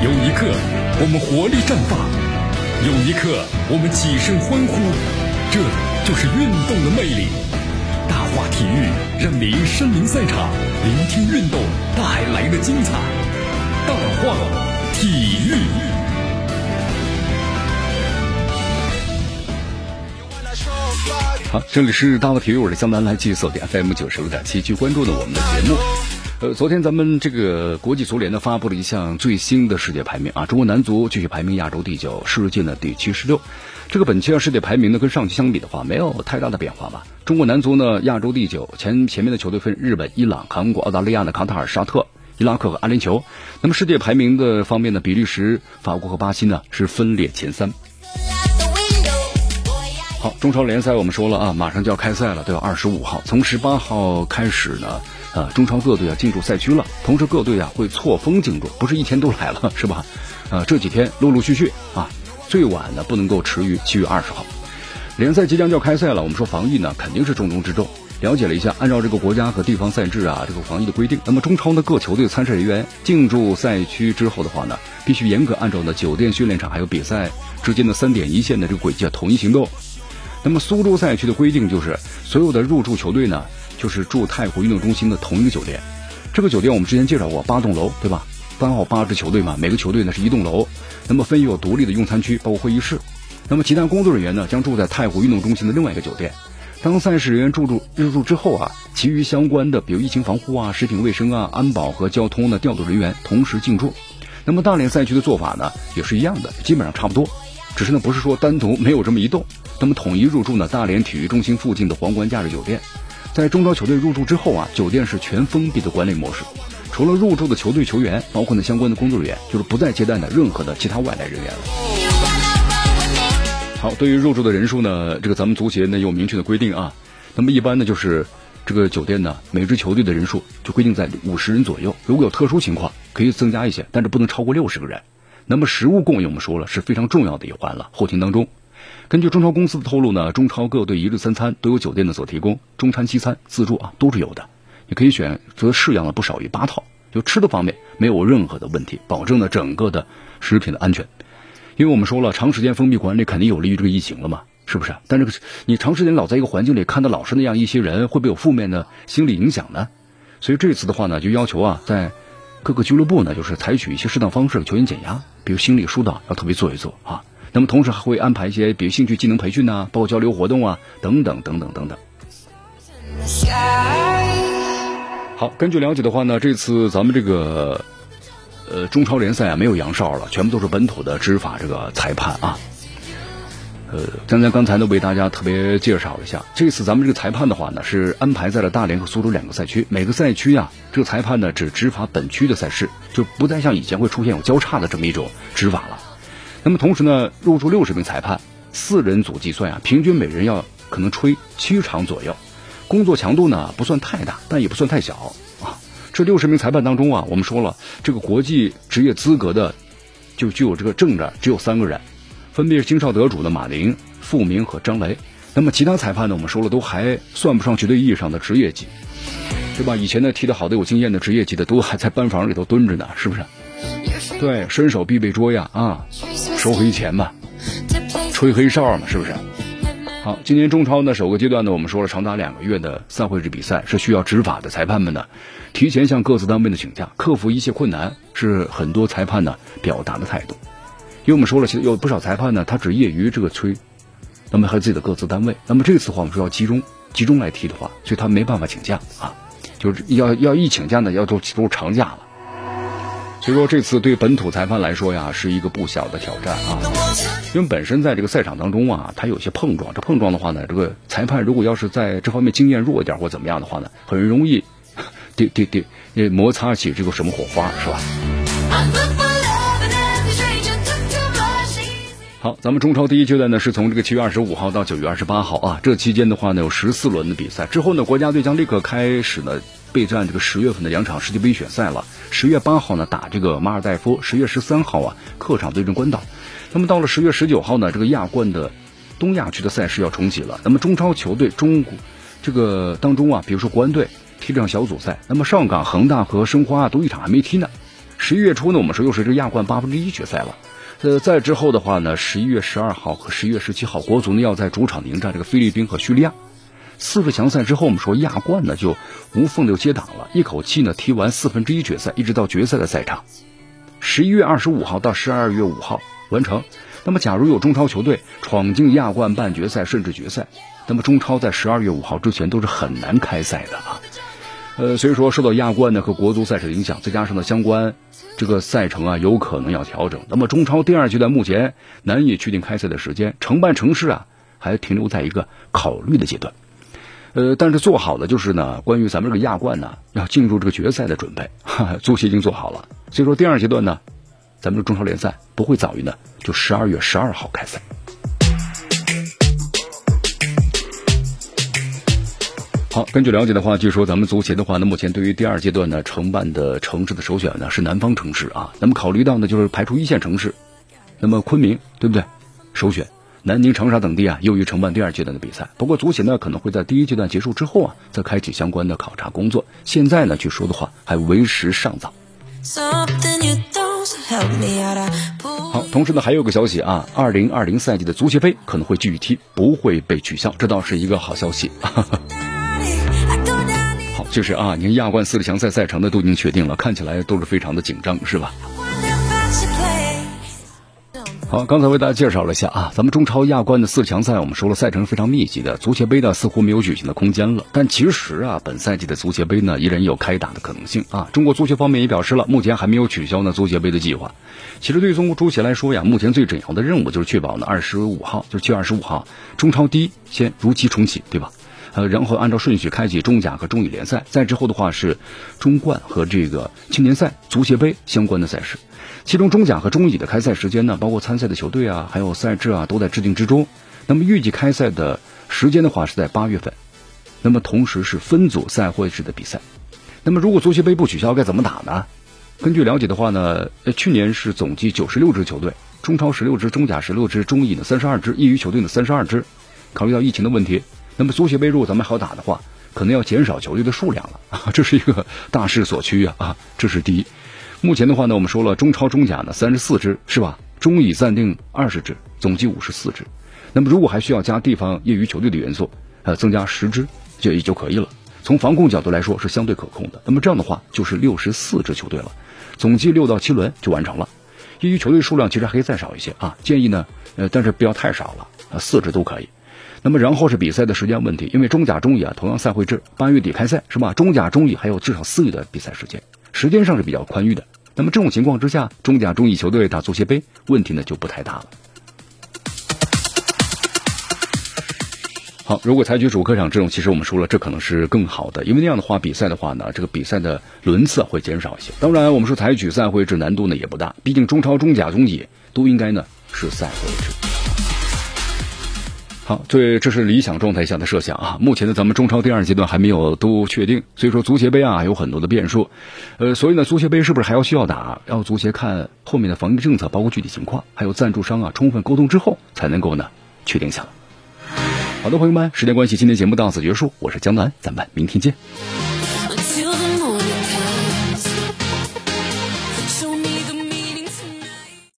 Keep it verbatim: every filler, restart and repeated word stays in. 有一刻我们活力绽放，有一刻我们起身欢呼，这就是运动的魅力。大话体育让您身临赛场，聆听运动带来的精彩。大话体育。好，这里是大话体育，我是江南，来继续锁定 F M 九十六点七，去关注呢我们的节目。呃，昨天咱们这个国际足联呢发布了一项最新的世界排名啊，中国男足继续排名亚洲第九，世界呢第七十六。这个本期啊世界排名呢跟上期相比的话没有太大的变化吧。中国男足呢亚洲第九，前前面的球队分日本、伊朗、韩国、澳大利亚的卡塔尔、沙特、伊拉克和阿联酋。那么世界排名的方面呢，比利时、法国和巴西呢是分列前三。好，中超联赛我们说了啊，马上就要开赛了，对吧？二十五号，从十八号开始呢，呃，中超各队啊进入赛区了，同时各队啊会错峰进入，不是一天都来了，是吧？呃，这几天陆陆续续啊，最晚呢不能够迟于七月二十号。联赛即将就要开赛了，我们说防疫呢肯定是重中之重。了解了一下，按照这个国家和地方赛制啊这个防疫的规定，那么中超的各球队参赛人员进驻赛区之后的话呢，必须严格按照呢酒店、训练场还有比赛之间的三点一线的这个轨迹啊统一行动。那么苏州赛区的规定就是，所有的入驻球队呢，就是住太湖运动中心的同一个酒店。这个酒店我们之前介绍过，八栋楼，对吧？刚好八支球队嘛，每个球队呢是一栋楼，那么分有独立的用餐区，包括会议室。那么其他工作人员呢，将住在太湖运动中心的另外一个酒店。当赛事人员入住入住之后啊，其余相关的比如疫情防护啊、食品卫生啊、安保和交通呢调度人员同时进驻。那么大连赛区的做法呢，也是一样的，基本上差不多。只是呢，不是说单独没有这么一栋，那么统一入住呢大连体育中心附近的皇冠假日酒店。在中超球队入住之后啊，酒店是全封闭的管理模式，除了入住的球队球员，包括呢相关的工作人员，就是不再接待呢任何的其他外来人员了。好，对于入住的人数呢，这个咱们足协呢有明确的规定啊。那么一般呢就是这个酒店呢，每支球队的人数就规定在五十人左右，如果有特殊情况可以增加一些，但是不能超过六十个人。那么食物供应我们说了是非常重要的一环了，后勤当中。根据中超公司的透露呢，中超各队一日三餐都由酒店呢所提供，中餐、西餐、自助啊都是有的，你可以选择式样了不少于八套。就吃的方面没有任何的问题，保证了整个的食品的安全。因为我们说了，长时间封闭管理肯定有利于这个疫情了嘛，是不是？但是你长时间老在一个环境里看到老是那样一些人，会不会有负面的心理影响呢？所以这次的话呢，就要求啊，在各个俱乐部呢，就是采取一些适当方式，球员减压，比如心理疏导要特别做一做啊。那么同时还会安排一些，比如兴趣技能培训呐、啊，包括交流活动啊，等等等等等等。好，根据了解的话呢，这次咱们这个呃中超联赛啊没有洋哨了，全部都是本土的执法这个裁判啊。呃，刚才刚才呢为大家特别介绍一下，这次咱们这个裁判的话呢是安排在了大连和苏州两个赛区，每个赛区啊这个裁判呢只执法本区的赛事，就不再像以前会出现有交叉的这么一种执法了。那么同时呢，入驻六十名裁判，四人组计算啊，平均每人要可能吹七场左右，工作强度呢不算太大，但也不算太小啊。这六十名裁判当中啊，我们说了，这个国际职业资格的就具有这个证的只有三个人。分别是金哨得主的马林、傅明和张雷。那么其他裁判呢，我们说了都还算不上绝对意义上的职业级，对吧？以前呢踢得好的有经验的职业级的都还在班房里头蹲着呢，是不是？对，伸手必被捉呀啊，收黑钱嘛，吹黑哨嘛，是不是？好，今年中超呢首个阶段呢，我们说了长达两个月的赛会制比赛是需要执法的裁判们呢提前向各自单位的请假，克服一切困难，是很多裁判呢表达的态度。因为我们说了，其实有不少裁判呢，他只业余这个吹，那么还有自己的各自单位。那么这次的话，我们说要集中集中来踢的话，所以他没办法请假啊，就是要要一请假呢，要都都长假了。所以说这次对本土裁判来说呀，是一个不小的挑战啊。因为本身在这个赛场当中啊，它有些碰撞，这碰撞的话呢，这个裁判如果要是在这方面经验弱一点或怎么样的话呢，很容易，对对对，摩擦起这个什么火花，是吧？好，咱们中超第一阶段呢是从这个七月二十五号到九月二十八号啊，这期间的话呢有十四轮的比赛，之后呢国家队将立刻开始呢备战这个十月份的两场世界杯选赛了。十月八号呢打这个马尔代夫，十月十三号啊客场对阵关岛。那么到了十月十九号呢，这个亚冠的东亚区的赛事要重启了。那么中超球队中国这个当中啊，比如说国安队踢这场小组赛，那么上港、恒大和申花啊都一场还没踢呢。十一月初呢，我们说又是这亚冠八分之一决赛了。呃，再之后的话呢，十一月十二号和十一月十七号，国足呢要在主场迎战这个菲律宾和叙利亚。四个强赛之后，我们说亚冠呢就无缝的接档了，一口气呢踢完四分之一决赛，一直到决赛的赛场。十一月二十五号到十二月五号完成。那么，假如有中超球队闯进亚冠半决赛甚至决赛，那么中超在十二月五号之前都是很难开赛的啊。呃，所以说受到亚冠呢和国足赛事的影响，再加上呢相关这个赛程啊有可能要调整。那么中超第二阶段目前难以确定开赛的时间，承办城市啊还停留在一个考虑的阶段。呃，但是做好的就是呢，关于咱们这个亚冠呢要进入这个决赛的准备，哈哈，足协已经做好了。所以说第二阶段呢，咱们的中超联赛不会早于呢就十二月十二号开赛。好，根据了解的话，据说咱们足协的话呢，目前对于第二阶段呢承办的城市的首选呢是南方城市啊。那么考虑到呢就是排除一线城市，那么昆明对不对？首选南宁、长沙等地啊，优于承办第二阶段的比赛。不过足协呢可能会在第一阶段结束之后啊，再开启相关的考察工作。现在呢据说的话还为时尚早。好，同时呢还有个消息啊，二零二零赛季的足协杯可能会继续踢，不会被取消，这倒是一个好消息。哈哈，就是啊，您亚冠四个强赛赛程的都已经确定了，看起来都是非常的紧张，是吧？好，刚才为大家介绍了一下啊，咱们中超亚冠的四个强赛，我们说了赛程是非常密集的，足协杯呢似乎没有举行的空间了。但其实啊，本赛季的足协杯呢依然有开打的可能性啊。中国足协方面也表示了，目前还没有取消呢足协杯的计划。其实对于中国足协来说呀，目前最重要的任务就是确保呢二十五号，就是七月二十五号，中超第一先如期重启，对吧？呃，然后按照顺序开启中甲和中乙联赛，再之后的话是中冠和这个青年赛、足协杯相关的赛事。其中中甲和中乙的开赛时间呢，包括参赛的球队啊，还有赛制啊，都在制定之中。那么预计开赛的时间的话是在八月份。那么同时是分组赛会制的比赛。那么如果足协杯不取消，该怎么打呢？根据了解的话呢，去年是总计九十六支球队，中超十六支，中甲十六支，中乙呢三十二支，业余球队呢三十二支。考虑到疫情的问题。那么足协杯如果咱们好打的话，可能要减少球队的数量了啊，这是一个大势所趋啊啊，这是第一。目前的话呢，我们说了中超中甲呢三十四支是吧？中乙暂定二十支，总计五十四支。那么如果还需要加地方业余球队的元素，呃，增加十支就也就可以了。从防控角度来说是相对可控的。那么这样的话就是六十四支球队了，总计六到七轮就完成了。业余球队数量其实还可以再少一些啊，建议呢，呃，但是不要太少了啊，四支都可以。那么然后是比赛的时间问题，因为中甲中乙啊同样赛会制，八月底开赛是吧？中甲中乙还有至少四个月的比赛时间，时间上是比较宽裕的。那么这种情况之下，中甲中乙球队打足协杯问题呢就不太大了。好，如果采取主客场这种，其实我们说了，这可能是更好的，因为那样的话比赛的话呢，这个比赛的轮次会减少一些。当然，我们说采取赛会制难度呢也不大，毕竟中超中甲中乙都应该呢是赛会制。好，对，这是理想状态下的设想啊。目前呢，咱们中超第二阶段还没有都确定，所以说足协杯啊有很多的变数，呃，所以呢，足协杯是不是还要需要打？要足协看后面的防疫政策，包括具体情况，还有赞助商啊，充分沟通之后才能够呢确定下来。好的，朋友们，时间关系，今天节目到此结束，我是江南，咱们明天见。